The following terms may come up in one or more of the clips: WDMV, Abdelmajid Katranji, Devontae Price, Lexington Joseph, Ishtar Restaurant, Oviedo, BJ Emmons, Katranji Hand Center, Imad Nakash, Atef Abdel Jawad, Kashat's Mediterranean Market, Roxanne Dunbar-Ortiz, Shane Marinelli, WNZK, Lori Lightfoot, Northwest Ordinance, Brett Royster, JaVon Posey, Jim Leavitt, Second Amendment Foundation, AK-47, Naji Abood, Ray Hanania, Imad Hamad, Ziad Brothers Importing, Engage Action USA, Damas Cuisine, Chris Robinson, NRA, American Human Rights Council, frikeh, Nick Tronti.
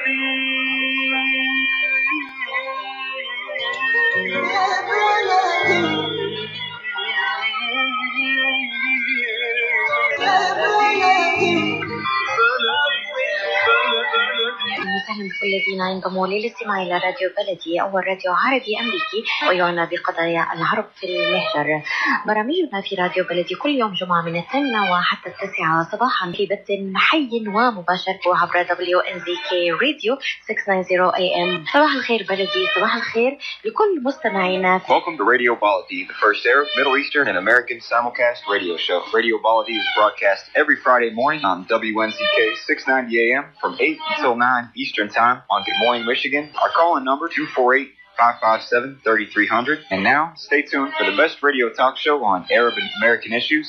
كل الذين ينضموا للاستماع إلى راديو بلدي أول راديو عربي أمريكي ويعنى بقضايا العرب في المهجر. برامجنا في راديو بلدي كل يوم جمعة من 8 وحتى 9 صباحا في بث حي ومباشر عبر WNZK راديو 690 AM. صباح الخير بلدي، صباح الخير لكل مستمعينا. Welcome to Radio Baladi, the first Arab, Middle Eastern and American simulcast radio show. Radio Baladi is broadcast every Friday morning on WNZK 690 AM from 8 until 9 Eastern Time on Good Morning Michigan. Our call-in number 248-557-3300. And now, stay tuned for the best radio talk show on Arab and American issues.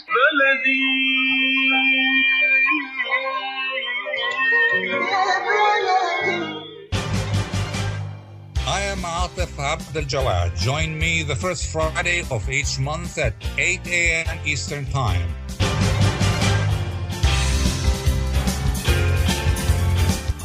I am Atef Abdel Jawad. Join me the first Friday of each month at 8 a.m. Eastern Time.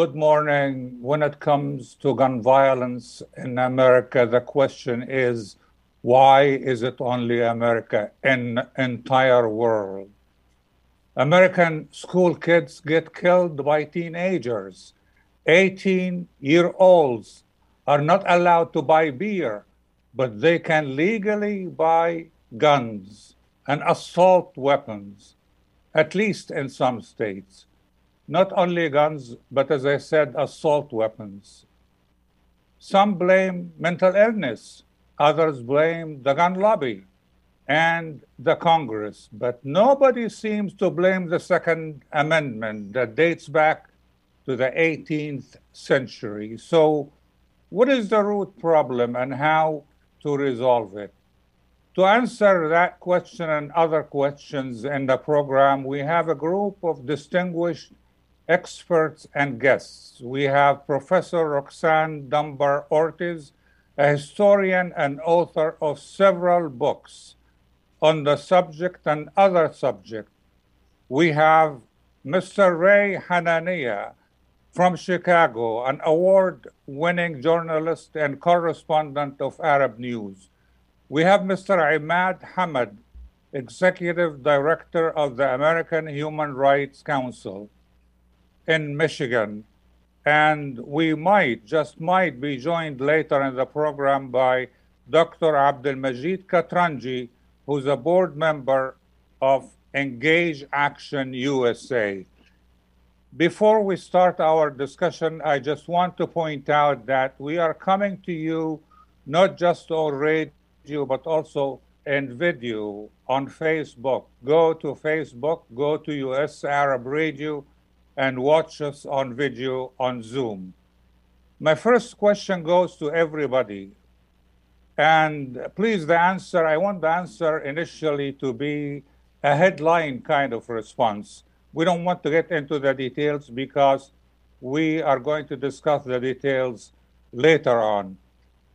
Good morning. When it comes to gun violence in America, the question is, why is it only America in the entire world? American school kids get killed by teenagers. 18-year-olds are not allowed to buy beer, but they can legally buy guns and assault weapons, at least in some states. Not only guns, but as I said, assault weapons. Some blame mental illness, others blame the gun lobby and the Congress, but nobody seems to blame the Second Amendment that dates back to the 18th century. So what is the root problem and how to resolve it? To answer that question and other questions in the program, we have a group of distinguished experts and guests. We have Professor Roxanne Dunbar-Ortiz, a historian and author of several books on the subject and other subjects. We have Mr. Ray Hanania from Chicago, an award-winning journalist and correspondent of Arab News. We have Mr. Imad Hamad, Executive Director of the American Human Rights Council in Michigan, and we might, just might, be joined later in the program by Dr. Abdelmajid Katranji, who's a board member of Engage Action USA. Before we start our discussion, I just want to point out that we are coming to you not just on radio, but also in video on Facebook. Go to Facebook, go to US Arab Radio, and watch us on video on Zoom. My first question goes to everybody. And please, the answer, I want the answer initially to be a headline kind of response. We don't want to get into the details because we are going to discuss the details later on.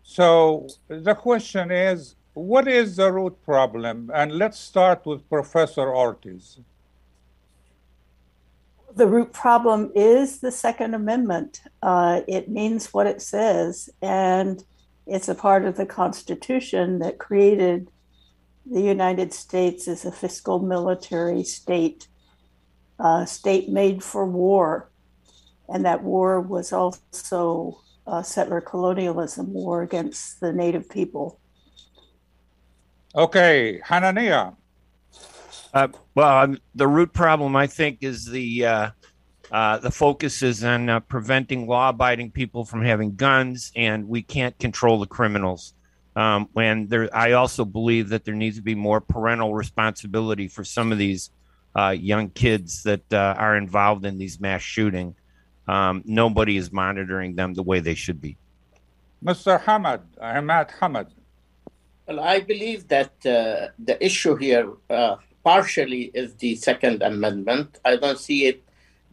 So the question is, what is the root problem? And let's start with Professor Ortiz. The root problem is the Second Amendment. It means what it says, and it's a part of the Constitution that created the United States as a fiscal military state, a state made for war. And that war was also a settler colonialism war against the native people. Okay, Hanania. Well, the root problem, I think, is the focus is on preventing law-abiding people from having guns, and we can't control the criminals. And there, I also believe that there needs to be more parental responsibility for some of these young kids that are involved in these mass shootings. Nobody is monitoring them the way they should be. Mr. Imad Hamad. Well, I believe that the issue here partially is the Second Amendment. I don't see it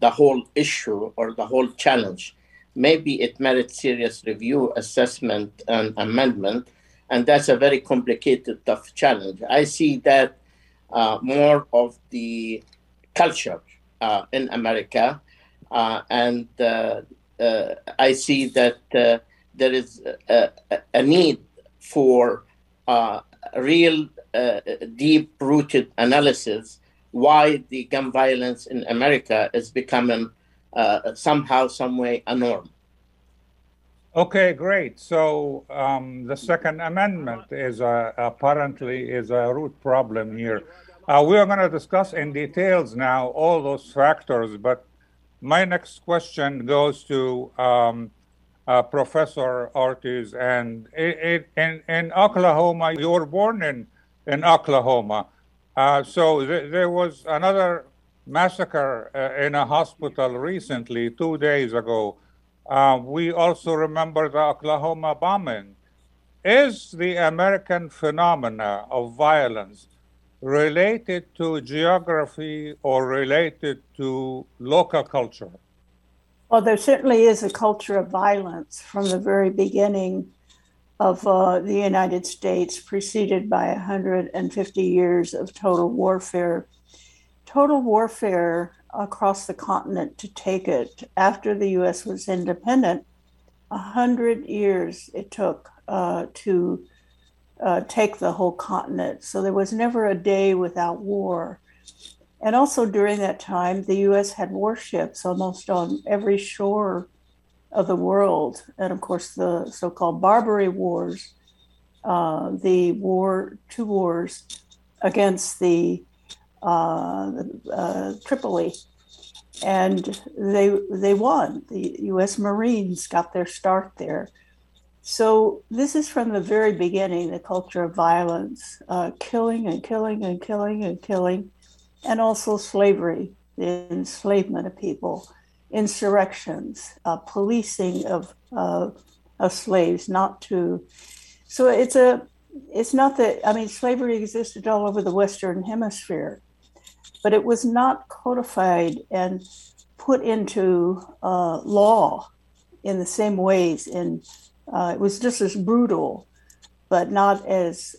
the whole issue or the whole challenge. Maybe it merits serious review, assessment, and amendment, and that's a very complicated, tough challenge. I see that more of the culture in America, and I see that there is a need for real deep-rooted analysis why the gun violence in America is becoming somehow, some way, a norm. Okay, great. So the Second Amendment is apparently a root problem here. We are going to discuss in details now all those factors, but my next question goes to Professor Ortiz. And in Oklahoma, you were born in Oklahoma. So there was another massacre in a hospital recently, 2 days ago. We also remember the Oklahoma bombing. Is the American phenomena of violence related to geography or related to local culture? Well, there certainly is a culture of violence from the very beginning of the United States, preceded by 150 years of total warfare. Total warfare across the continent, to take it after the U.S. was independent, 100 years it took to take the whole continent. So there was never a day without war. And also during that time, the U.S. had warships almost on every shore of the world. And of course, the so-called Barbary Wars, two wars against Tripoli, and they won. The U.S. Marines got their start there. So this is from the very beginning, the culture of violence, killing and killing and killing and killing, and also slavery, the enslavement of people, insurrections, policing of slaves, not to. So it's not that, I mean, slavery existed all over the Western Hemisphere, but it was not codified and put into law in the same ways. And it was just as brutal, but not as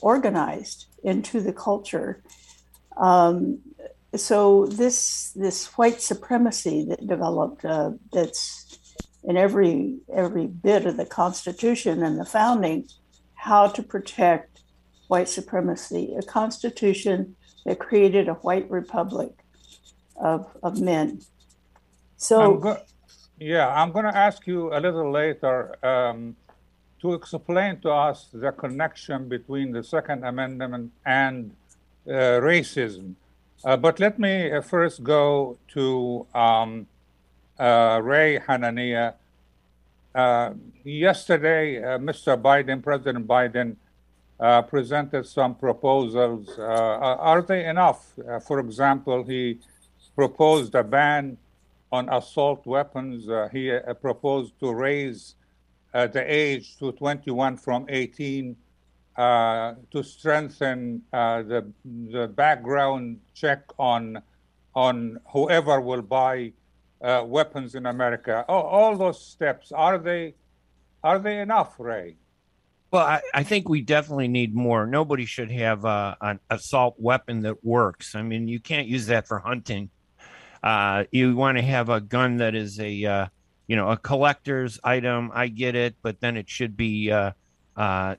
organized into the culture. So this white supremacy that developed, that's in every bit of the Constitution and the founding, how to protect white supremacy, a Constitution that created a white republic of men. So, I'm going to ask you a little later to explain to us the connection between the Second Amendment and racism. But let me first go to Ray Hanania. Yesterday, Mr. Biden, President Biden, presented some proposals. Are they enough? For example, he proposed a ban on assault weapons. He proposed to raise the age to 21 from 18 to strengthen the background check on whoever will buy weapons in America. All those steps, are they enough, Ray? Well, I think we definitely need more. Nobody should have an assault weapon that works. I mean, you can't use that for hunting. You want to have a gun that is a collector's item. I get it, but then it should be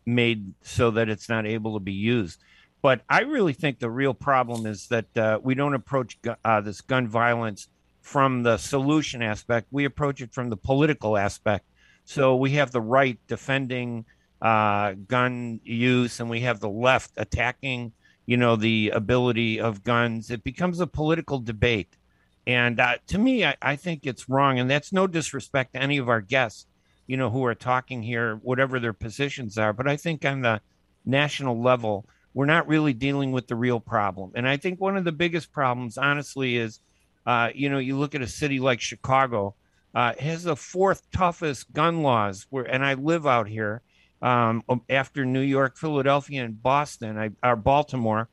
made so that it's not able to be used. But I really think the real problem is that we don't approach this gun violence from the solution aspect. We approach it from the political aspect. So we have the right defending gun use, and we have the left attacking, the ability of guns. It becomes a political debate. And to me, I think it's wrong. And that's no disrespect to any of our guests, who are talking here, whatever their positions are. But I think on the national level, we're not really dealing with the real problem. And I think one of the biggest problems, honestly, is, you look at a city like Chicago, has the fourth toughest gun laws. And I live out here after New York, Philadelphia, and Boston, or Baltimore.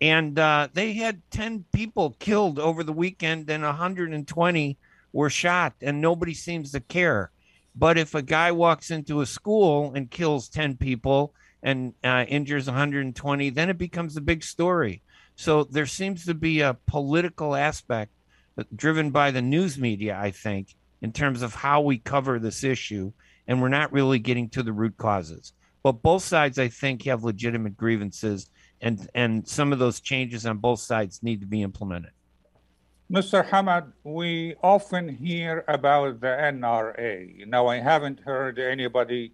And they had 10 people killed over the weekend and 120 were shot, and nobody seems to care. But if a guy walks into a school and kills 10 people and injures 120, then it becomes a big story. So there seems to be a political aspect driven by the news media, I think, in terms of how we cover this issue, and we're not really getting to the root causes. But both sides, I think, have legitimate grievances, and some of those changes on both sides need to be implemented. Mr. Hamad, we often hear about the NRA. Now, I haven't heard anybody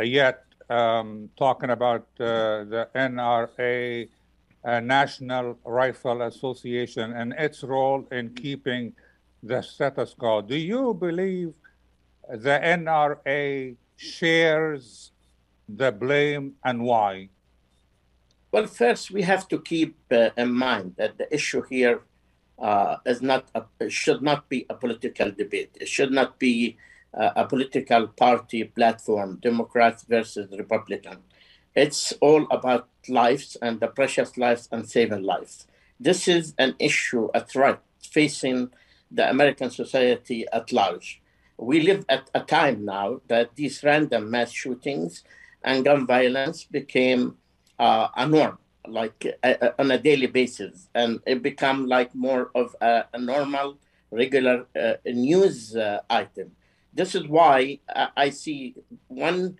yet talking about the NRA, National Rifle Association, and its role in keeping the status quo. Do you believe the NRA shares the blame, and why? Well, first, we have to keep in mind that the issue here should not be a political debate. It should not be a political party platform, Democrats versus Republican. It's all about lives and the precious lives and saving lives. This is an issue, a threat facing the American society at large. We live at a time now that these random mass shootings and gun violence became a norm, like on a daily basis, and it become like more of a normal, regular news item. This is why I see one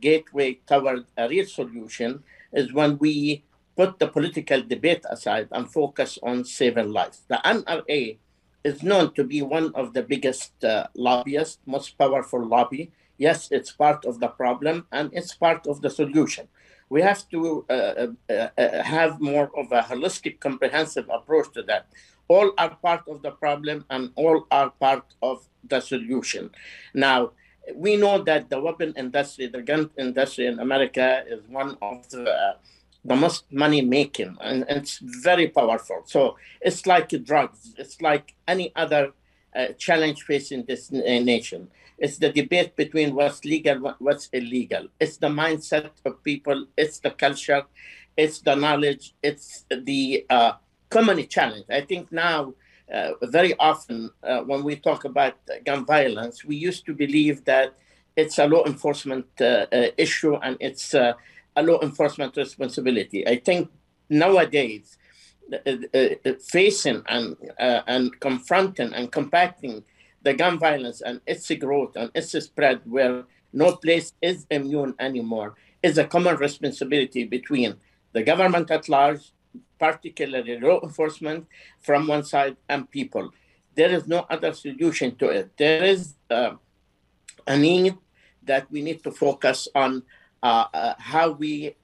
gateway toward a real solution is when we put the political debate aside and focus on saving lives. The NRA is known to be one of the biggest lobbyists, most powerful lobby. Yes, it's part of the problem and it's part of the solution. We have to have more of a holistic, comprehensive approach to that. All are part of the problem and all are part of the solution. Now, we know that the weapon industry, the gun industry in America is one of the most money-making, and it's very powerful. So it's like drugs. It's like any other challenge facing this nation. It's the debate between what's legal, what's illegal. It's the mindset of people. It's the culture. It's the knowledge. It's the common challenge. I think now, very often, when we talk about gun violence, we used to believe that it's a law enforcement issue and it's a law enforcement responsibility. I think nowadays, facing and confronting and combating the gun violence and its growth and its spread, where no place is immune anymore, is a common responsibility between the government at large, particularly law enforcement from one side, and people. There is no other solution to it. There is a need that we need to focus on how we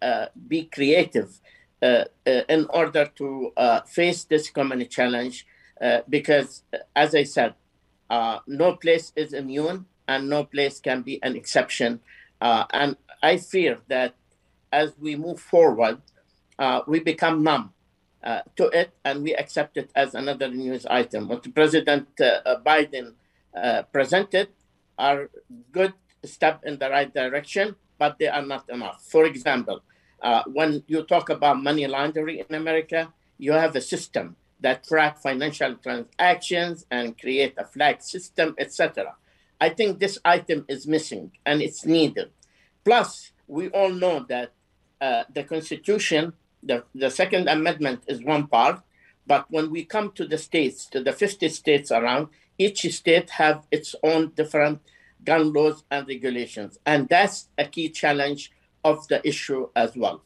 be creative in order to face this common challenge, because, as I said, no place is immune and no place can be an exception. And I fear that as we move forward, we become numb to it and we accept it as another news item. What President Biden presented are good step in the right direction, but they are not enough. For example, when you talk about money laundering in America, you have a system that track financial transactions and create a flag system, etc. I think this item is missing and it's needed. Plus, we all know that the Constitution, the Second Amendment is one part, but when we come to the states, to the 50 states around, each state have its own different gun laws and regulations. And that's a key challenge of the issue as well.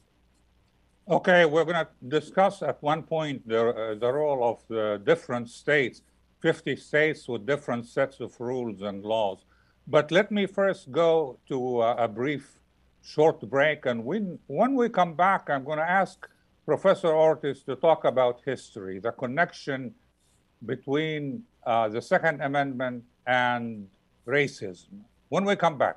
Okay, we're going to discuss at one point the role of the different states, 50 states with different sets of rules and laws. But let me first go to a brief short break. And when we come back, I'm going to ask Professor Ortiz to talk about history, the connection between the Second Amendment and racism. When we come back.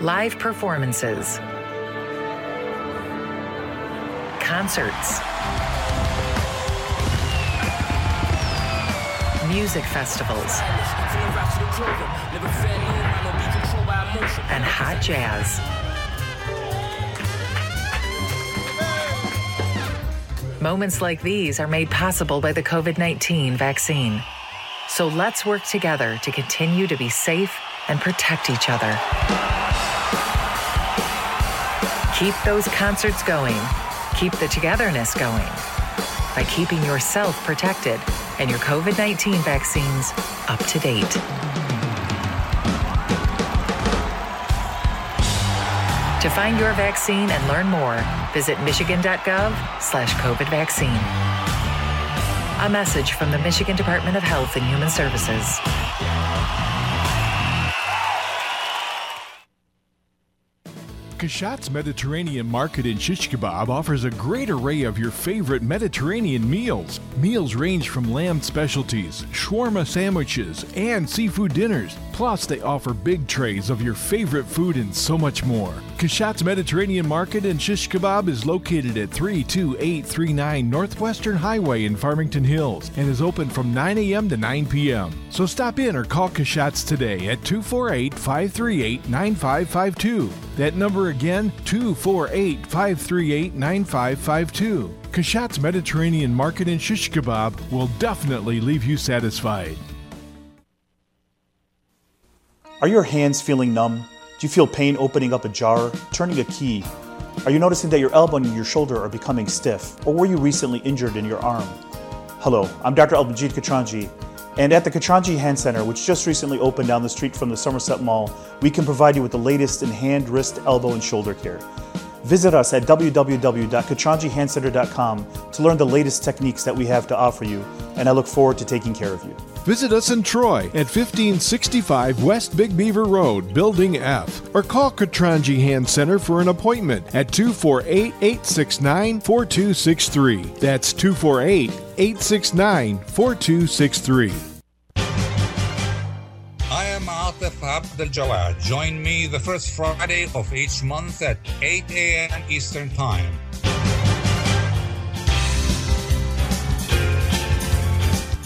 Live performances, concerts, music festivals, and hot jazz. Moments like these are made possible by the COVID-19 vaccine. So let's work together to continue to be safe and protect each other. Keep those concerts going. Keep the togetherness going by keeping yourself protected and your COVID-19 vaccines up to date. To find your vaccine and learn more, visit michigan.gov/COVID vaccine. A message from the Michigan Department of Health and Human Services. Kashat's Mediterranean Market in Shish Kebab offers a great array of your favorite Mediterranean meals. Meals range from lamb specialties, shawarma sandwiches, and seafood dinners. Plus, they offer big trays of your favorite food and so much more. Kashat's Mediterranean Market in Shish Kebab is located at 32839 Northwestern Highway in Farmington Hills and is open from 9 a.m. to 9 p.m. So stop in or call Kashat's today at 248-538-9552. That number again, 248-538-9552. Kashat's Mediterranean Market and Shish Kebab will definitely leave you satisfied. Are your hands feeling numb? Do you feel pain opening up a jar, turning a key? Are you noticing that your elbow and your shoulder are becoming stiff? Or were you recently injured in your arm? Hello, I'm Dr. Abdelmajid Katranji. And at the Katranji Hand Center, which just recently opened down the street from the Somerset Mall, we can provide you with the latest in hand, wrist, elbow, and shoulder care. Visit us at www.katranjihandcenter.com to learn the latest techniques that we have to offer you, and I look forward to taking care of you. Visit us in Troy at 1565 West Big Beaver Road, Building F, or call Katranji Hand Center for an appointment at 248-869-4263. That's 248-869-4263. I am Atef Abdel Jawad. Join me the first Friday of each month at 8 a.m. Eastern Time.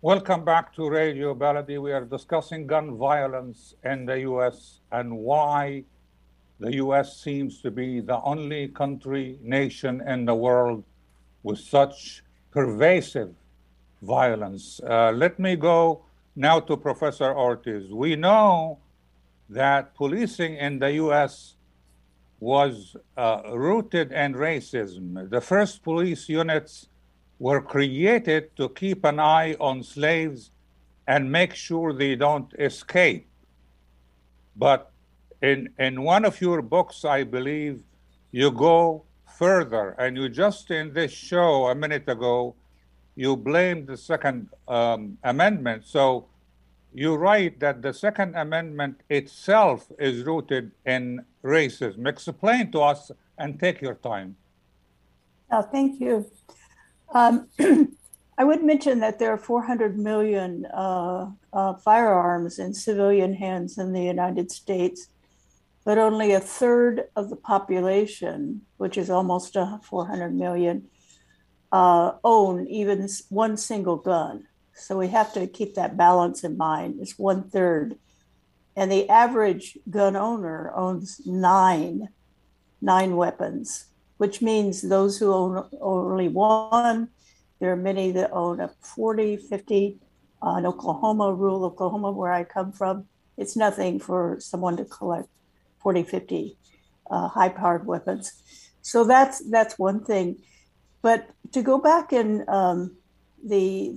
Welcome back to Radio Baladi. We are discussing gun violence in the U.S. and why the U.S. seems to be the only nation in the world with such pervasive violence. Let me go now to Professor Ortiz. We know that policing in the U.S. was rooted in racism. The first police units were created to keep an eye on slaves and make sure they don't escape. But in one of your books, I believe, you go further, and you just in this show a minute ago, you blame the Second Amendment. So you're right that the Second Amendment itself is rooted in racism. Explain to us, and take your time. Oh, thank you. I would mention that there are 400 million firearms in civilian hands in the United States, but only a third of the population, which is almost 400 million, own even one single gun. So we have to keep that balance in mind. It's one third. And the average gun owner owns nine weapons, which means those who own only one, there are many that own up 40, 50. In Oklahoma, rural Oklahoma, where I come from, it's nothing for someone to collect 40, 50 high-powered weapons. So that's one thing. But to go back in the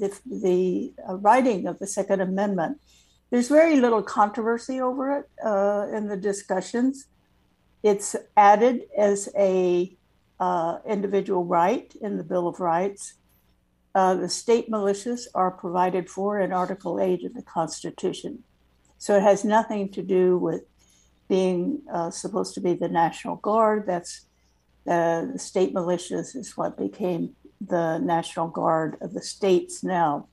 writing of the Second Amendment, there's very little controversy over it in the discussions. It's added as a individual right in the Bill of Rights. The state militias are provided for in Article 8 of the Constitution. So it has nothing to do with being supposed to be the National Guard. That's the state militias is what became the National Guard of the states now.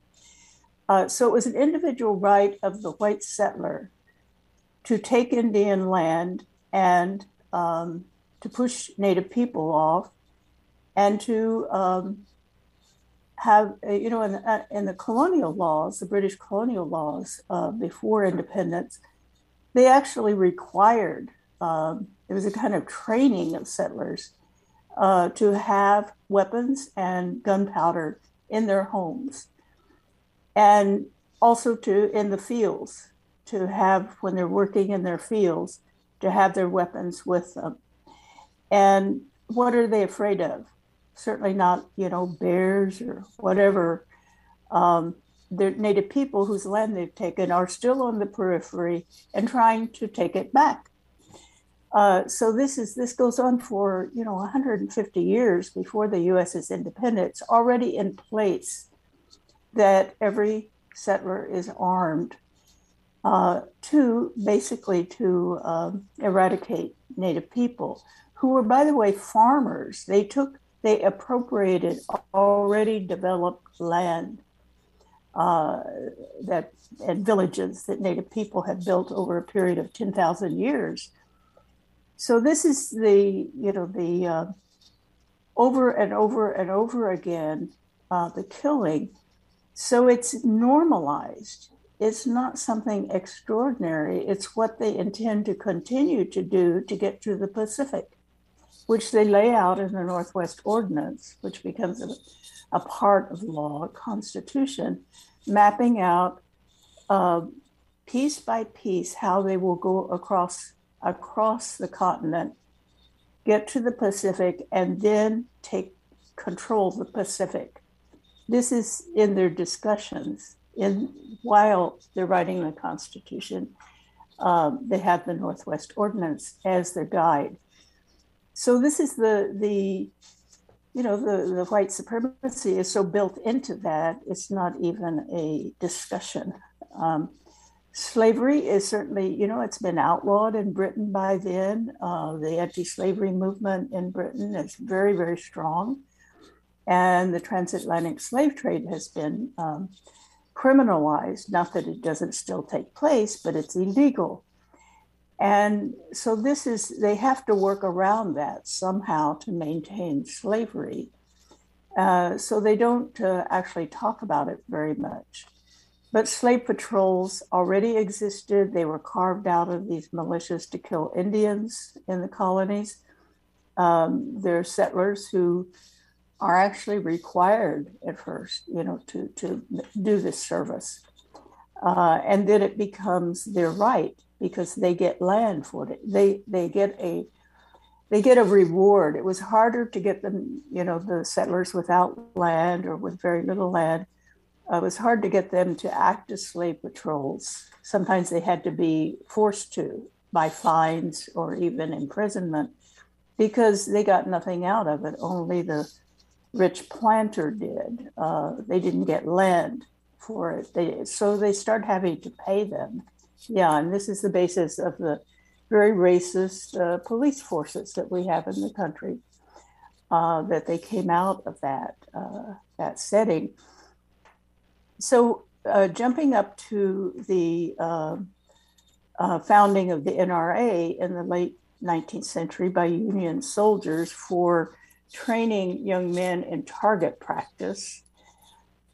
So it was an individual right of the white settler to take Indian land and to push Native people off, and to have, you know, in the colonial laws, the British colonial laws before independence, they actually required, it was a kind of training of settlers to have weapons and gunpowder in their homes, and also to in the fields, to have, when they're working in their fields, to have their weapons with them. And what are they afraid of? Certainly not, you know, bears or whatever. The Native people whose land they've taken are still on the periphery and trying to take it back. So this goes on for, you know, 150 years before the U.S.'s independence, already in place that every settler is armed to eradicate Native people, who were, by the way, farmers. They appropriated already developed land and villages that Native people had built over a period of 10,000 years. So this is the over and over and over again, the killing. So it's normalized. It's not something extraordinary. It's what they intend to continue to do to get to the Pacific, which they lay out in the Northwest Ordinance, which becomes a part of law, a constitution, mapping out piece by piece how they will go across the continent, get to the Pacific, and then take control of the Pacific. This is in their discussions. While they're writing the Constitution, they have the Northwest Ordinance as their guide. So this is the white supremacy is so built into that, it's not even a discussion. Slavery is certainly, you know, it's been outlawed in Britain by then. The anti-slavery movement in Britain is very, very strong. And the transatlantic slave trade has been criminalized. Not that it doesn't still take place, but it's illegal. And so they have to work around that somehow to maintain slavery. So they don't actually talk about it very much. But slave patrols already existed. They were carved out of these militias to kill Indians in the colonies. There are settlers who are actually required at first, you know, to do this service. And then it becomes their right, because they get land for it. They get a reward. It was harder to get them, you know, the settlers without land or with very little land. It was hard to get them to act as slave patrols. Sometimes they had to be forced to by fines or even imprisonment, because they got nothing out of it. Only the rich planter did. They didn't get land for it. So they start having to pay them. Yeah, and this is the basis of the very racist police forces that we have in the country, that they came out of that setting. So jumping up to the founding of the NRA in the late 19th century by Union soldiers for training young men in target practice.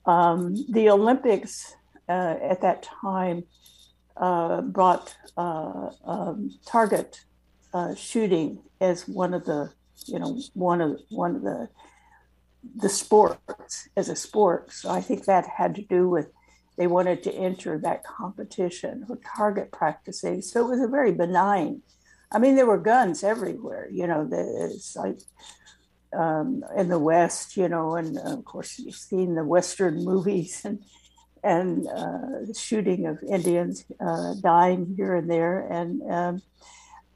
The Olympics at that time brought target shooting as one of the sports, as a sport. So I think that had to do with they wanted to enter that competition or target practicing. So it was a very benign. I mean, there were guns everywhere, it's like in the West, and of course you've seen the Western movies and the shooting of Indians dying here and there.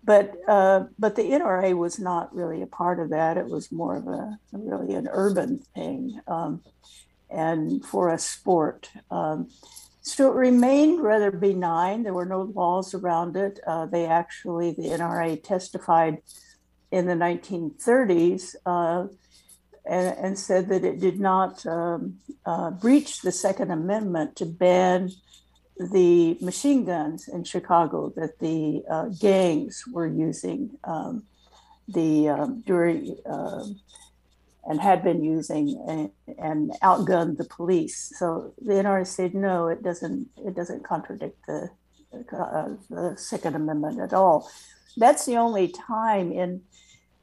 But the NRA was not really a part of that. It was more of an urban thing and for a sport. So it remained rather benign. There were no laws around it. The NRA testified in the 1930s and said that it did not breach the Second Amendment to ban the machine guns in Chicago that the gangs were using and had been using and outgunned the police. So the NRA said, no, it doesn't contradict the Second Amendment at all. That's the only time in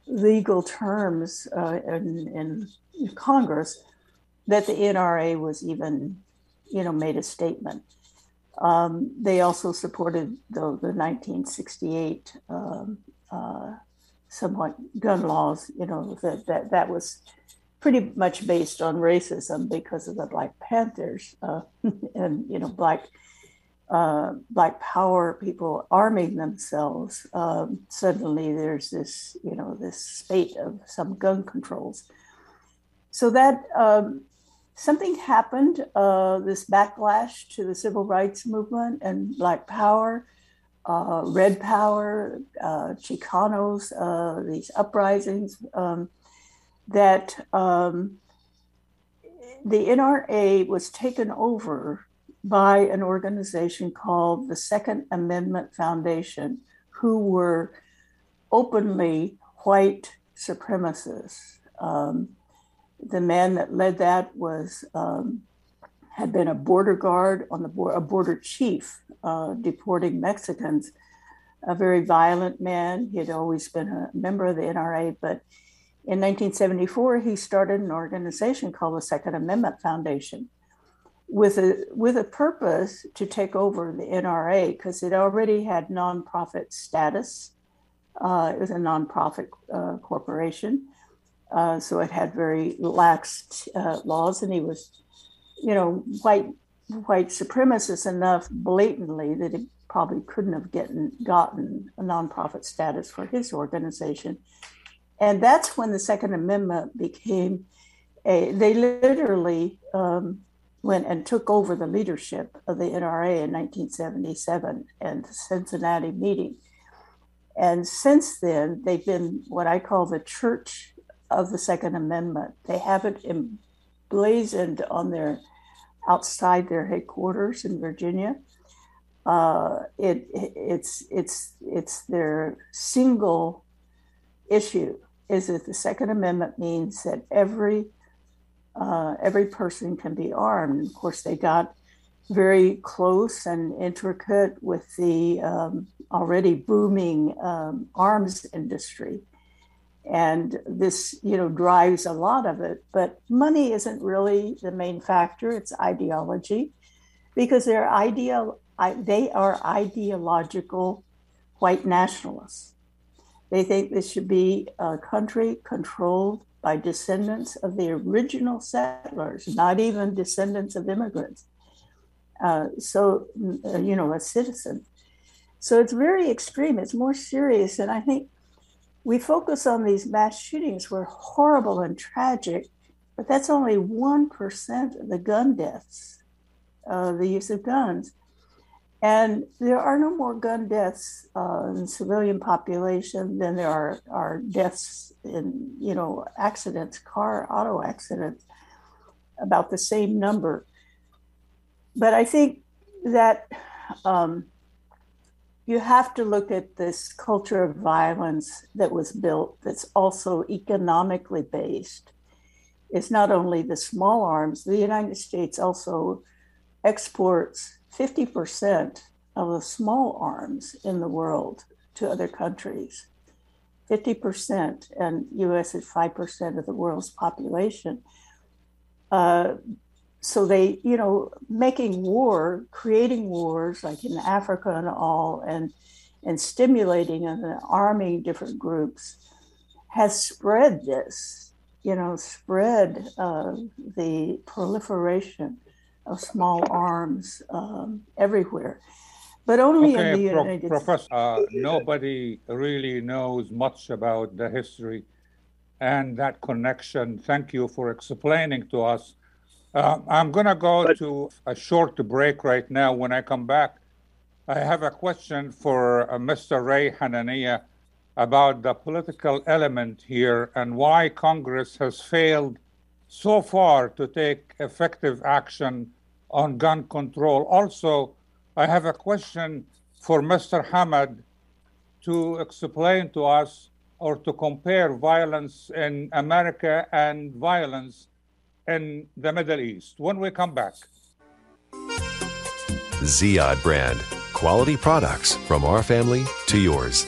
legal terms in Congress that the NRA was even, made a statement. They also supported the 1968 somewhat gun laws, that was pretty much based on racism because of the Black Panthers and, Black Power people arming themselves. Suddenly there's this, this spate of some gun controls. So that something happened, this backlash to the civil rights movement and Black Power, Red Power, Chicanos, these uprisings that the NRA was taken over by an organization called the Second Amendment Foundation, who were openly white supremacists. The man that led that was had been a border guard on a border chief deporting Mexicans, a very violent man. He had always been a member of the NRA, but in 1974 he started an organization called the Second Amendment Foundation, with a purpose to take over the NRA because it already had nonprofit status. It was a nonprofit corporation. So it had very lax laws, and he was, white supremacist enough blatantly that he probably couldn't have gotten a nonprofit status for his organization. And that's when the Second Amendment became they literally went and took over the leadership of the NRA in 1977 and the Cincinnati meeting. And since then, they've been what I call the church of the Second Amendment. They have it emblazoned on outside their headquarters in Virginia. It's their single issue is that the Second Amendment means that every person can be armed. Of course, they got very close and intricate with the already booming arms industry. And this, drives a lot of it. But money isn't really the main factor. It's ideology, because they are ideological white nationalists. They think this should be a country controlled by descendants of the original settlers, not even descendants of immigrants. A citizen. So it's very extreme. It's more serious. And I think we focus on these mass shootings were horrible and tragic, but that's only 1% of the gun deaths the use of guns. And there are no more gun deaths in civilian population than there are deaths in, you know, accidents, car, auto accidents, about the same number. But I think that you have to look at this culture of violence that was built that's also economically based. It's not only the small arms. The United States also exports 50% of the small arms in the world to other countries, 50%, and US is 5% of the world's population. So they, you know, making war, creating wars like in Africa and all, and stimulating and arming different groups has spread this, you know, spread the proliferation of small arms everywhere, but only in the United States. Professor, nobody really knows much about the history and that connection. Thank you for explaining to us. I'm going to go to a short break right now. When I come back, I have a question for Mr. Ray Hanania about the political element here and why Congress has failed so far to take effective action on gun control. Also, I have a question for Mr. Hamad to explain to us or to compare violence in America and violence in the Middle East when we come back. Ziad brand, quality products from our family to yours.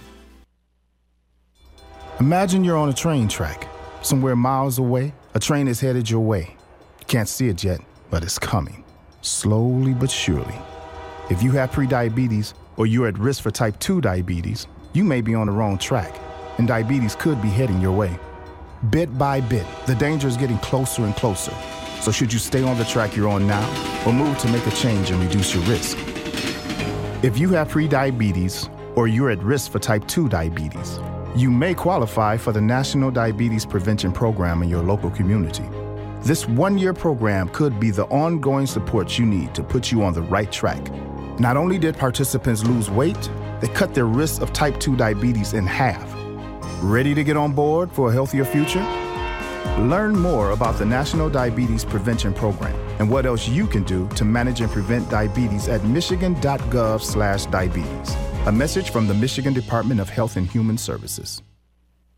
Imagine you're on a train track. Somewhere miles away, a train is headed your way. You can't see it yet, but it's coming. Slowly but surely. If you have prediabetes or you're at risk for type 2 diabetes, you may be on the wrong track, and diabetes could be heading your way. Bit by bit, the danger is getting closer and closer. So should you stay on the track you're on now or move to make a change and reduce your risk? If you have prediabetes or you're at risk for type 2 diabetes, you may qualify for the National Diabetes Prevention Program in your local community. This one-year program could be the ongoing support you need to put you on the right track. Not only did participants lose weight, they cut their risk of type 2 diabetes in half. Ready to get on board for a healthier future? Learn more about the National Diabetes Prevention Program and what else you can do to manage and prevent diabetes at michigan.gov/diabetes. A message from the Michigan Department of Health and Human Services.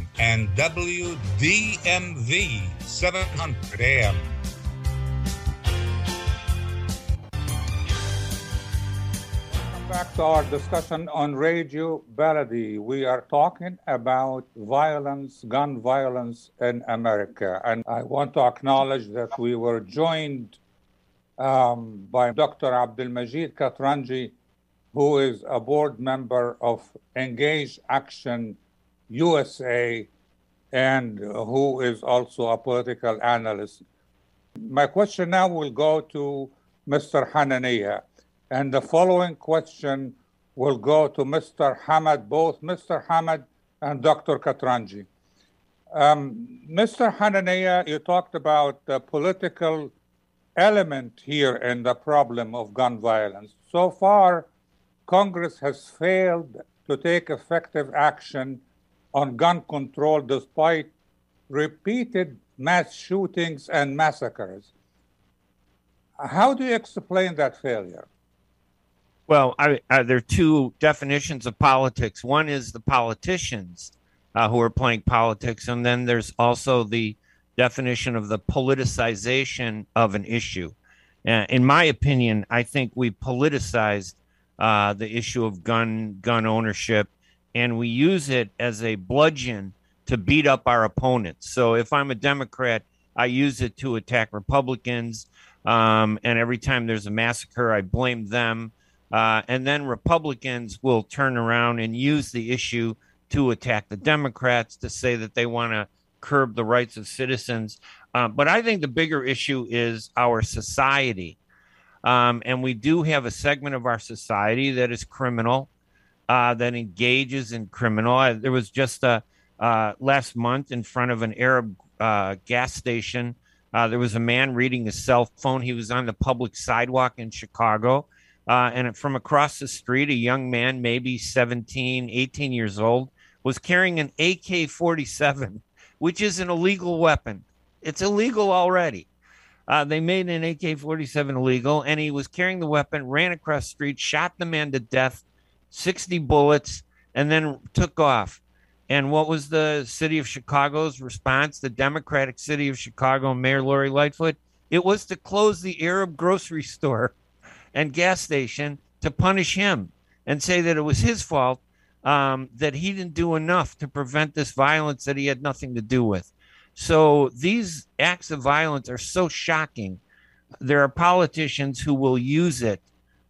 and WDMV 700 AM. Back to our discussion on Radio Baladi. We are talking about violence, gun violence in America. And I want to acknowledge that we were joined by Dr. Abdelmajid Katranji, who is a board member of Engage Action USA and who is also a political analyst. My question now will go to Mr. Hanania. And the following question will go to Mr. Hamad, both Mr. Hamad and Dr. Katranji. Mr. Hanania, you talked about the political element here in the problem of gun violence. So far, Congress has failed to take effective action on gun control despite repeated mass shootings and massacres. How do you explain that failure? Well, there are two definitions of politics. One is the politicians who are playing politics, and then there's also the definition of the politicization of an issue. In my opinion, I think we politicized the issue of gun ownership, and we use it as a bludgeon to beat up our opponents. So if I'm a Democrat, I use it to attack Republicans, and every time there's a massacre, I blame them. And then Republicans will turn around and use the issue to attack the Democrats, to say that they want to curb the rights of citizens. But I think the bigger issue is our society. And we do have a segment of our society that is criminal, that engages in criminal. There was just last month in front of an Arab gas station. There was a man reading his cell phone. He was on the public sidewalk in Chicago. And from across the street, a young man, maybe 17, 18 years old, was carrying an AK-47, which is an illegal weapon. It's illegal already. They made an AK-47 illegal, and he was carrying the weapon, ran across the street, shot the man to death, 60 bullets, and then took off. And what was the city of Chicago's response? The Democratic city of Chicago, Mayor Lori Lightfoot, it was to close the Arab grocery store and gas station to punish him and say that it was his fault, that he didn't do enough to prevent this violence that he had nothing to do with. So these acts of violence are so shocking. There are politicians who will use it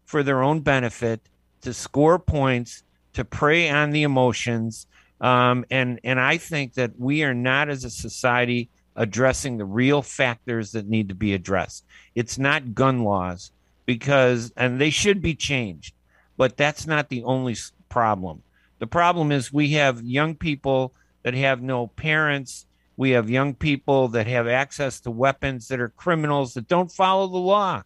for their own benefit, to score points, to prey on the emotions. And I think that we are not, as a society, addressing the real factors that need to be addressed. It's not gun laws. And they should be changed, but that's not the only problem. The problem is we have young people that have no parents. We have young people that have access to weapons, that are criminals, that don't follow the law.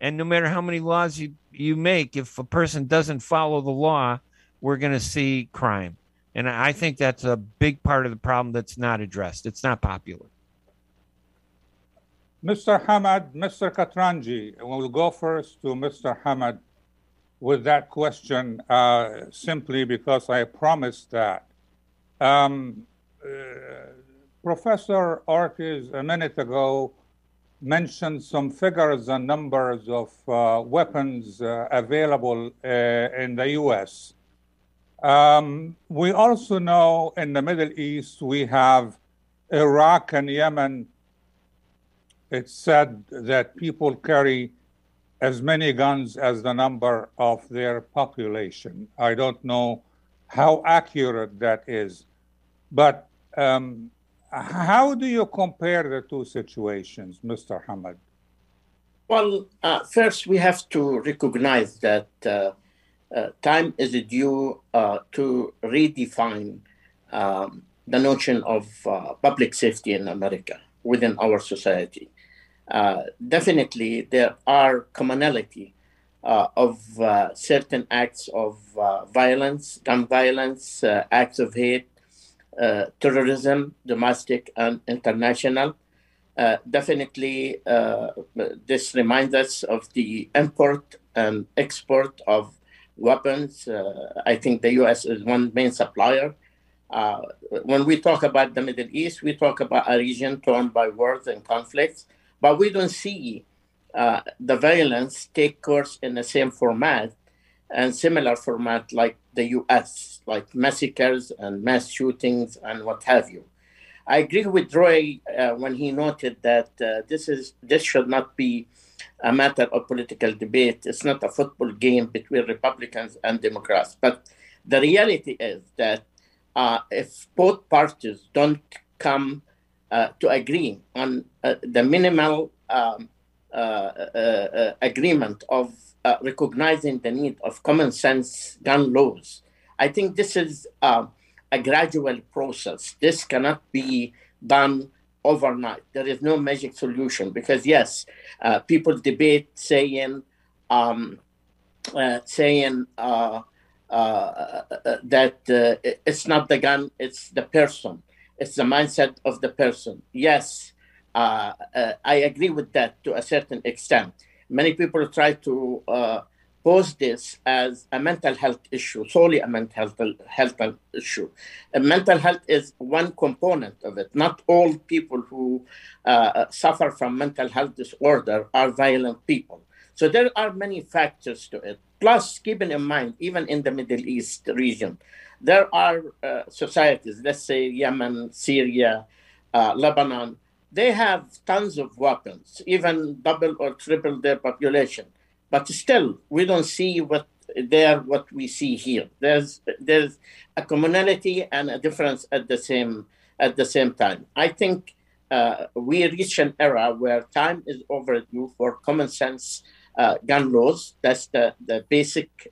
And no matter how many laws you make, if a person doesn't follow the law, we're going to see crime. And I think that's a big part of the problem that's not addressed. It's not popular. Mr. Hamad, Mr. Katranji, and we'll go first to Mr. Hamad with that question, simply because I promised that. Professor Ortiz, a minute ago, mentioned some figures and numbers of weapons available in the U.S. We also know in the Middle East, we have Iraq and Yemen. It's said that people carry as many guns as the number of their population. I don't know how accurate that is. But how do you compare the two situations, Mr. Hamad? Well, first, we have to recognize that time is due to redefine the notion of public safety in America within our society. Definitely, there are commonality of certain acts of violence, gun violence, acts of hate, terrorism, domestic and international. Definitely, this reminds us of the import and export of weapons. I think the U.S. is one main supplier. When we talk about the Middle East, we talk about a region torn by wars and conflicts, but we don't see the violence take course in the same format and similar format like the U.S., like massacres and mass shootings and what have you. I agree with Roy when he noted that this should not be a matter of political debate. It's not a football game between Republicans and Democrats. But the reality is that if both parties don't come to agree on the minimal agreement of recognizing the need of common sense gun laws. I think this is a gradual process. This cannot be done overnight. There is no magic solution because yes, people debate saying that it's not the gun, it's the person. It's the mindset of the person. Yes, I agree with that to a certain extent. Many people try to pose this as a mental health issue, solely a mental health issue. And mental health is one component of it. Not all people who suffer from mental health disorder are violent people. So there are many factors to it. Plus, keeping in mind, even in the Middle East region, there are societies, let's say Yemen, Syria, Lebanon, they have tons of weapons, even double or triple their population. But still, we don't see what we see here. There's a commonality and a difference at the same time. I think we reach an era where time is overdue for common sense gun laws. That's the basic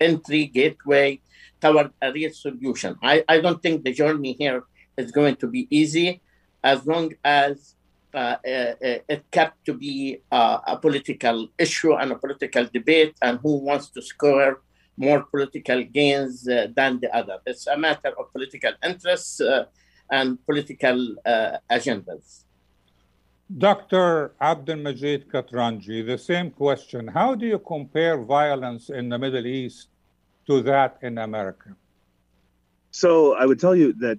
entry gateway toward a real solution. I don't think the journey here is going to be easy as long as it kept to be a political issue and a political debate and who wants to score more political gains than the other. It's a matter of political interests and political agendas. Dr. Abdelmajid Katranji, the same question. How do you compare violence in the Middle East to that in America? So I would tell you that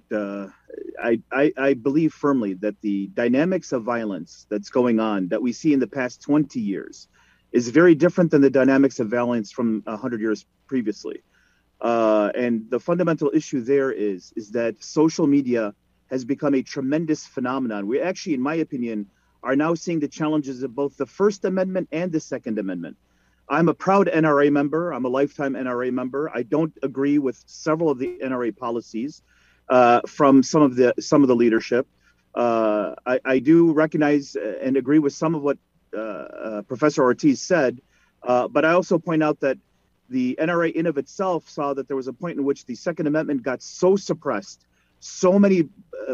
I believe firmly that the dynamics of violence that's going on that we see in the past 20 years is very different than the dynamics of violence from 100 years previously. And the fundamental issue there is that social media has become a tremendous phenomenon. We actually, in my opinion, are now seeing the challenges of both the First Amendment and the Second Amendment. I'm a proud NRA member. I'm a lifetime NRA member. I don't agree with several of the NRA policies from some of the leadership. I do recognize and agree with some of what Professor Ortiz said, but I also point out that the NRA in of itself saw that there was a point in which the Second Amendment got so suppressed, so many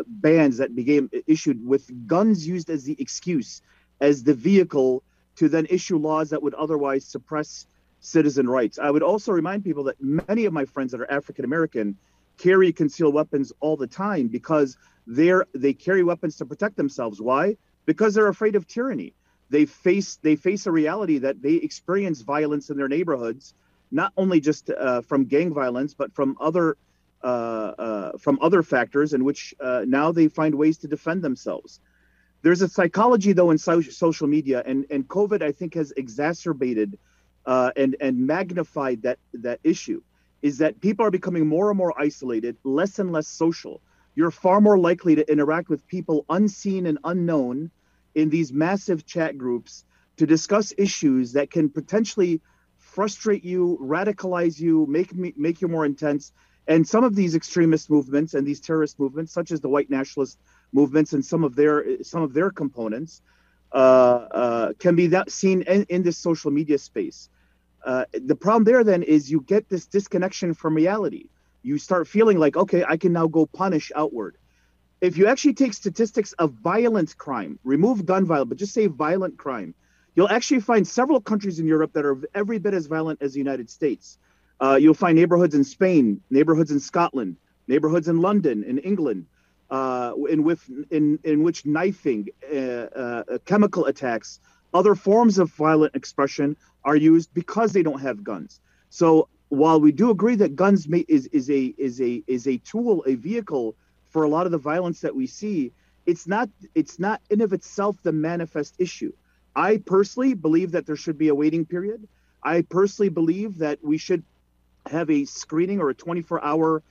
bans that became issued with guns used as the excuse, as the vehicle to then issue laws that would otherwise suppress citizen rights. I would also remind people that many of my friends that are African-American carry concealed weapons all the time because they carry weapons to protect themselves. Why? Because they're afraid of tyranny. They face a reality that they experience violence in their neighborhoods, not only just from gang violence, but from other factors in which now they find ways to defend themselves. There's a psychology, though, in social media, and COVID, I think, has exacerbated and magnified that issue, is that people are becoming more and more isolated, less and less social. You're far more likely to interact with people unseen and unknown in these massive chat groups to discuss issues that can potentially frustrate you, radicalize you, make you more intense. And some of these extremist movements and these terrorist movements, such as the white nationalist movements and some of their components can be seen in this social media space. The problem there then is you get this disconnection from reality. You start feeling like, okay, I can now go punish outward. If you actually take statistics of violent crime, remove gun violence, but just say violent crime, You'll actually find several countries in Europe that are every bit as violent as the United States. You'll find neighborhoods in Spain, neighborhoods in Scotland, neighborhoods in London, in England, in which knifing, chemical attacks, other forms of violent expression are used because they don't have guns. So while we do agree that guns is a tool, a vehicle for a lot of the violence that we see, it's not in of itself the manifest issue. I personally believe that there should be a waiting period. I personally believe that we should have a screening or a 24-hour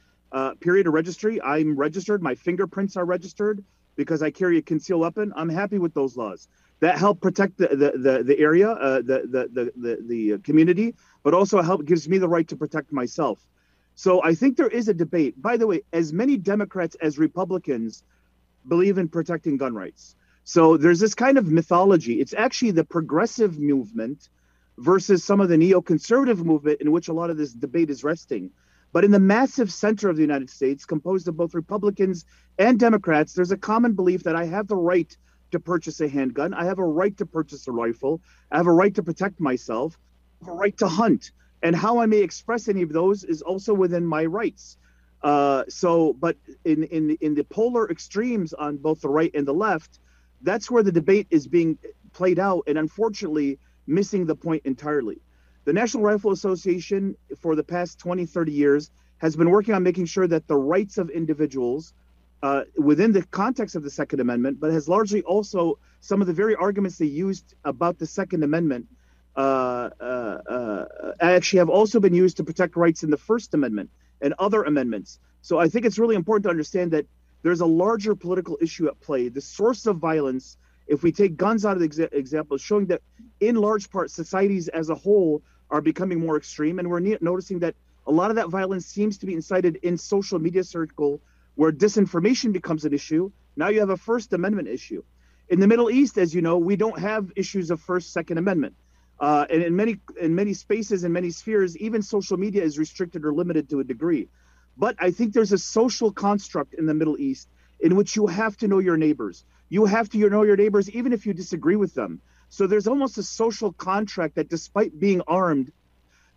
period of registry. I'm registered. My fingerprints are registered because I carry a concealed weapon. I'm happy with those laws. That help protect the area, the community, but also help gives me the right to protect myself. So I think there is a debate. By the way, as many Democrats as Republicans believe in protecting gun rights. So there's this kind of mythology. It's actually the progressive movement versus some of the neoconservative movement in which a lot of this debate is resting. But in the massive center of the United States, composed of both Republicans and Democrats, there's a common belief that I have the right to purchase a handgun. I have a right to purchase a rifle. I have a right to protect myself, a right to hunt. And how I may express any of those is also within my rights. But in the polar extremes on both the right and the left, that's where the debate is being played out and unfortunately missing the point entirely. The National Rifle Association for the past 20, 30 years has been working on making sure that the rights of individuals within the context of the Second Amendment, but has largely also some of the very arguments they used about the Second Amendment actually have also been used to protect rights in the First Amendment and other amendments. So I think it's really important to understand that there's a larger political issue at play. The source of violence, if we take guns out of the example, showing that in large part societies as a whole are becoming more extreme. And we're noticing that a lot of that violence seems to be incited in social media circle where disinformation becomes an issue. Now you have a First Amendment issue. In the Middle East, as you know, we don't have issues of First, Second Amendment. And in many spaces, in many spheres, even social media is restricted or limited to a degree. But I think there's a social construct in the Middle East in which you have to know your neighbors. You have to know your neighbors even if you disagree with them. So there's almost a social contract that despite being armed,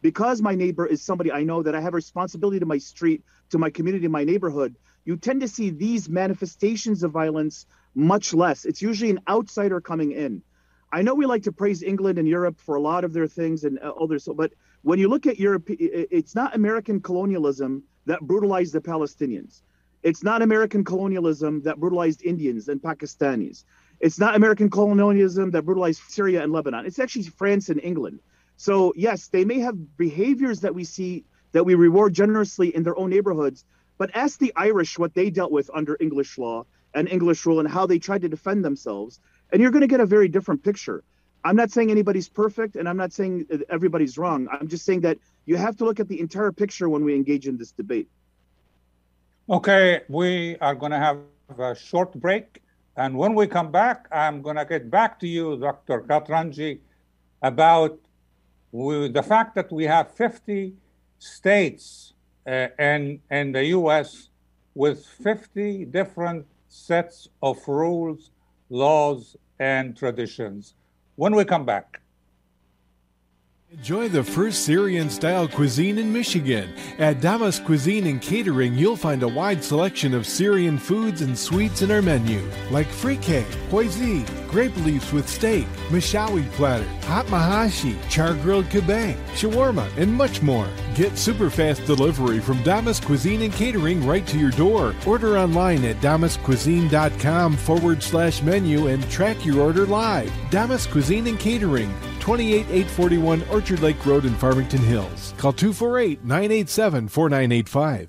because my neighbor is somebody I know, that I have a responsibility to my street, to my community, my neighborhood, you tend to see these manifestations of violence much less. It's usually an outsider coming in. I know we like to praise England and Europe for a lot of their things and others, but when you look at Europe, it's not American colonialism that brutalized the Palestinians. It's not American colonialism that brutalized Indians and Pakistanis. It's not American colonialism that brutalized Syria and Lebanon. It's actually France and England. So yes, they may have behaviors that we see that we reward generously in their own neighborhoods, but ask the Irish what they dealt with under English law and English rule and how they tried to defend themselves. And you're going to get a very different picture. I'm not saying anybody's perfect, and I'm not saying everybody's wrong. I'm just saying that you have to look at the entire picture when we engage in this debate. Okay, we are going to have a short break. And when we come back, I'm going to get back to you, Dr. Katranji, about the fact that we have 50 states in the U.S. with 50 different sets of rules, laws, and traditions. When we come back. Enjoy the first Syrian-style cuisine in Michigan. At Damas Cuisine and Catering, you'll find a wide selection of Syrian foods and sweets in our menu, like frikeh, hoisin, grape leaves with steak, mashawi platter, hot mahashi, char-grilled kebab, shawarma, and much more. Get super fast delivery from Damas Cuisine and Catering right to your door. Order online at damascuisine.com/menu and track your order live. Damas Cuisine and Catering, 28841 Orchard Lake Road in Farmington Hills. Call 248-987-4985.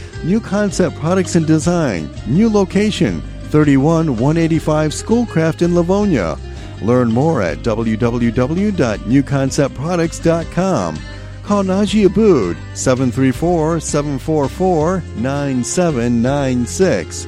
New Concept Products and Design, new location, 31 185 Schoolcraft in Livonia. Learn more at www.newconceptproducts.com. Call Najee Abood, 734-744-9796.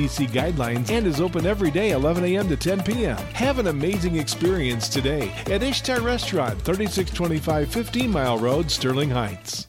guidelines and is open every day 11 a.m. to 10 p.m. Have an amazing experience today at Ishtar Restaurant, 3625 15 Mile Road, Sterling Heights.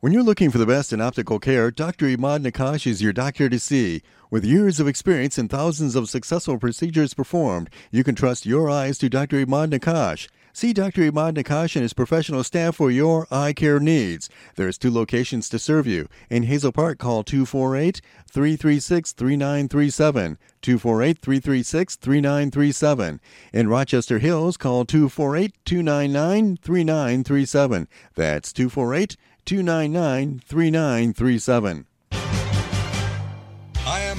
When you're looking for the best in optical care, Dr. Imad Nakash is your doctor to see. With years of experience and thousands of successful procedures performed, you can trust your eyes to Dr. Imad Nakash. See Dr. Imad Nakash and his professional staff for your eye care needs. There's 2 locations to serve you. In Hazel Park, call 248-336-3937, 248-336-3937. In Rochester Hills, call 248-299-3937. That's 248-299-3937. I am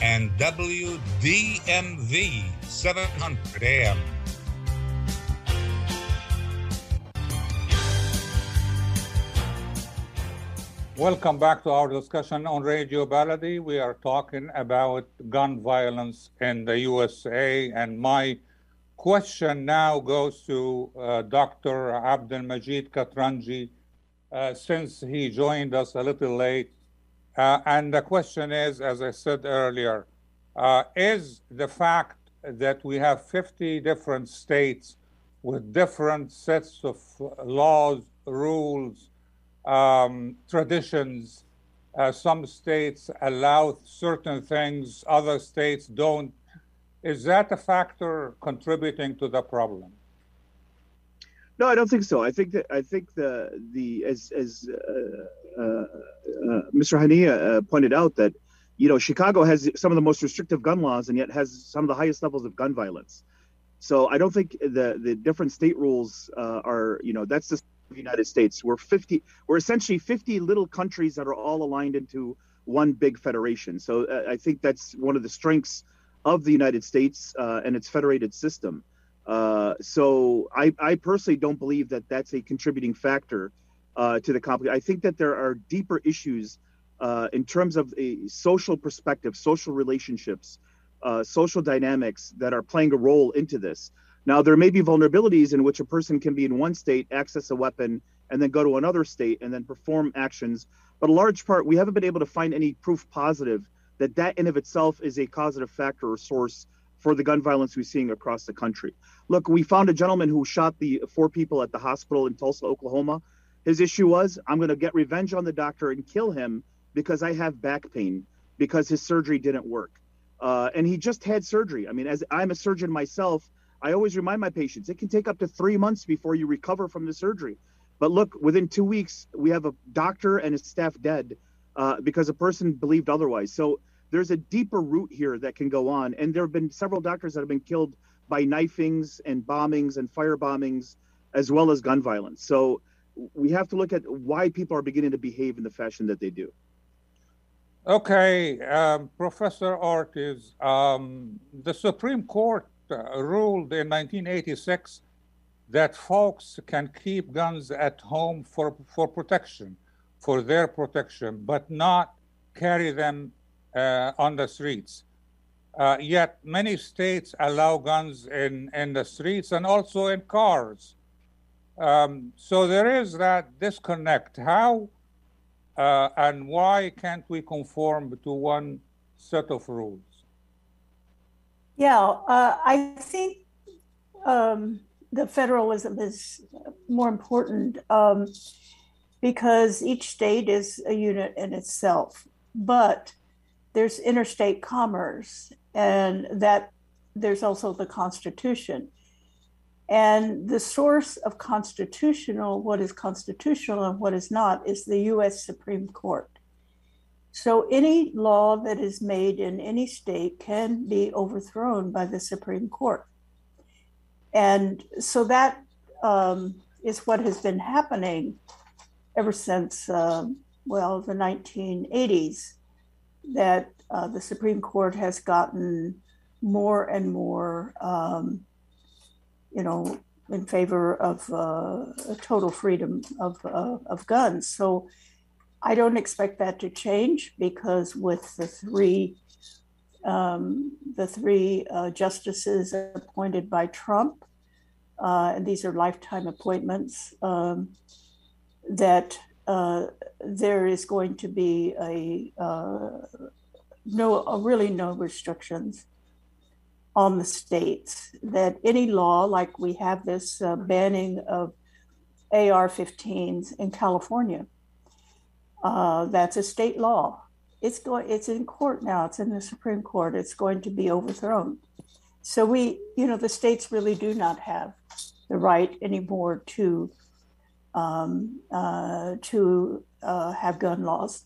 And WDMV 700 AM. Welcome back to our discussion on Radio Baladi. We are talking about gun violence in the USA, and my question now goes to Dr. Abdelmajid Katranji, since he joined us a little late. And the question is, as I said earlier, is the fact that we have 50 different states with different sets of laws, rules, traditions, some states allow certain things, other states don't. Is that a factor contributing to the problem? No, I don't think so. I think Mr. Hanania pointed out that, you know, Chicago has some of the most restrictive gun laws and yet has some of the highest levels of gun violence. So I don't think the different state rules are, you know, that's the United States. We're essentially 50 little countries that are all aligned into one big federation. So I think that's one of the strengths of the United States and its federated system. So I personally don't believe that that's a contributing factor to the complication. I think that there are deeper issues in terms of a social perspective, social relationships, social dynamics that are playing a role into this. Now, there may be vulnerabilities in which a person can be in one state, access a weapon, and then go to another state and then perform actions. But a large part, we haven't been able to find any proof positive that in of itself is a causative factor or source for the gun violence we're seeing across the country. Look, we found a gentleman who shot the 4 people at the hospital in Tulsa, Oklahoma. His issue was, I'm going to get revenge on the doctor and kill him because I have back pain, because his surgery didn't work. And he just had surgery. I mean, as I'm a surgeon myself, I always remind my patients, it can take up to 3 months before you recover from the surgery. But look, within 2 weeks, we have a doctor and his staff dead because a person believed otherwise. So there's a deeper root here that can go on. And there have been several doctors that have been killed by knifings and bombings and fire bombings, as well as gun violence. So we have to look at why people are beginning to behave in the fashion that they do. Okay, Professor Ortiz, the Supreme Court ruled in 1986 that folks can keep guns at home for their protection, but not carry them on the streets. Yet many states allow guns in the streets and also in cars. So there is that disconnect. How and why can't we conform to one set of rules? Yeah, I think the federalism is more important because each state is a unit in itself, but there's interstate commerce, and that there's also the Constitution. And the source of constitutional, what is constitutional and what is not, is the U.S. Supreme Court. So any law that is made in any state can be overthrown by the Supreme Court. And so that is what has been happening ever since, well, the 1980s, that the Supreme Court has gotten more and more you know, in favor of total freedom of guns. So I don't expect that to change, because with the three justices appointed by Trump, and these are lifetime appointments, that there is going to be really no restrictions on the states, that any law, like we have this banning of AR-15s in California, that's a state law. It's in court now, it's in the Supreme Court, it's going to be overthrown. So we, you know, the states really do not have the right anymore to have gun laws.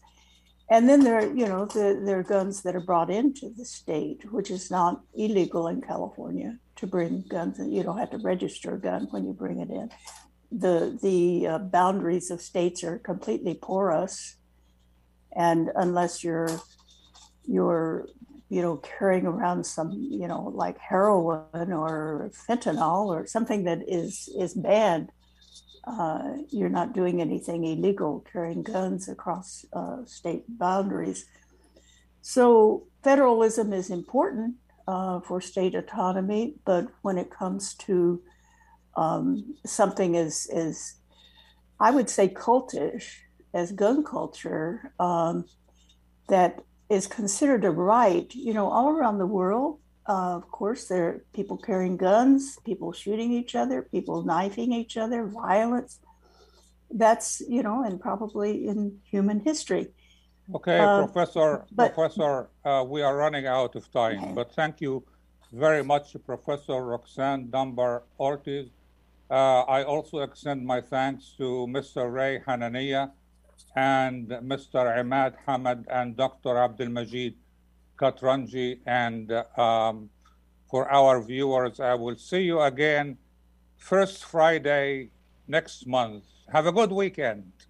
And then there are, you know, there are guns that are brought into the state, which is not illegal in California to bring guns. You don't have to register a gun when you bring it in. The boundaries of states are completely porous, and unless you're you know, carrying around some, you know, like heroin or fentanyl or something that is banned, you're not doing anything illegal carrying guns across state boundaries. So federalism is important for state autonomy, but when it comes to something as I would say cultish as gun culture, that is considered a right, you know, all around the world. Of course, there are people carrying guns, people shooting each other, people knifing each other, violence. That's, you know, and probably in human history. Okay, Professor, we are running out of time, okay. But thank you very much, Professor Roxanne Dunbar-Ortiz. I also extend my thanks to Mr. Ray Hanania and Mr. Imad Hamad and Dr. Abdelmajid Katranji, and for our viewers, I will see you again first Friday next month. Have a good weekend.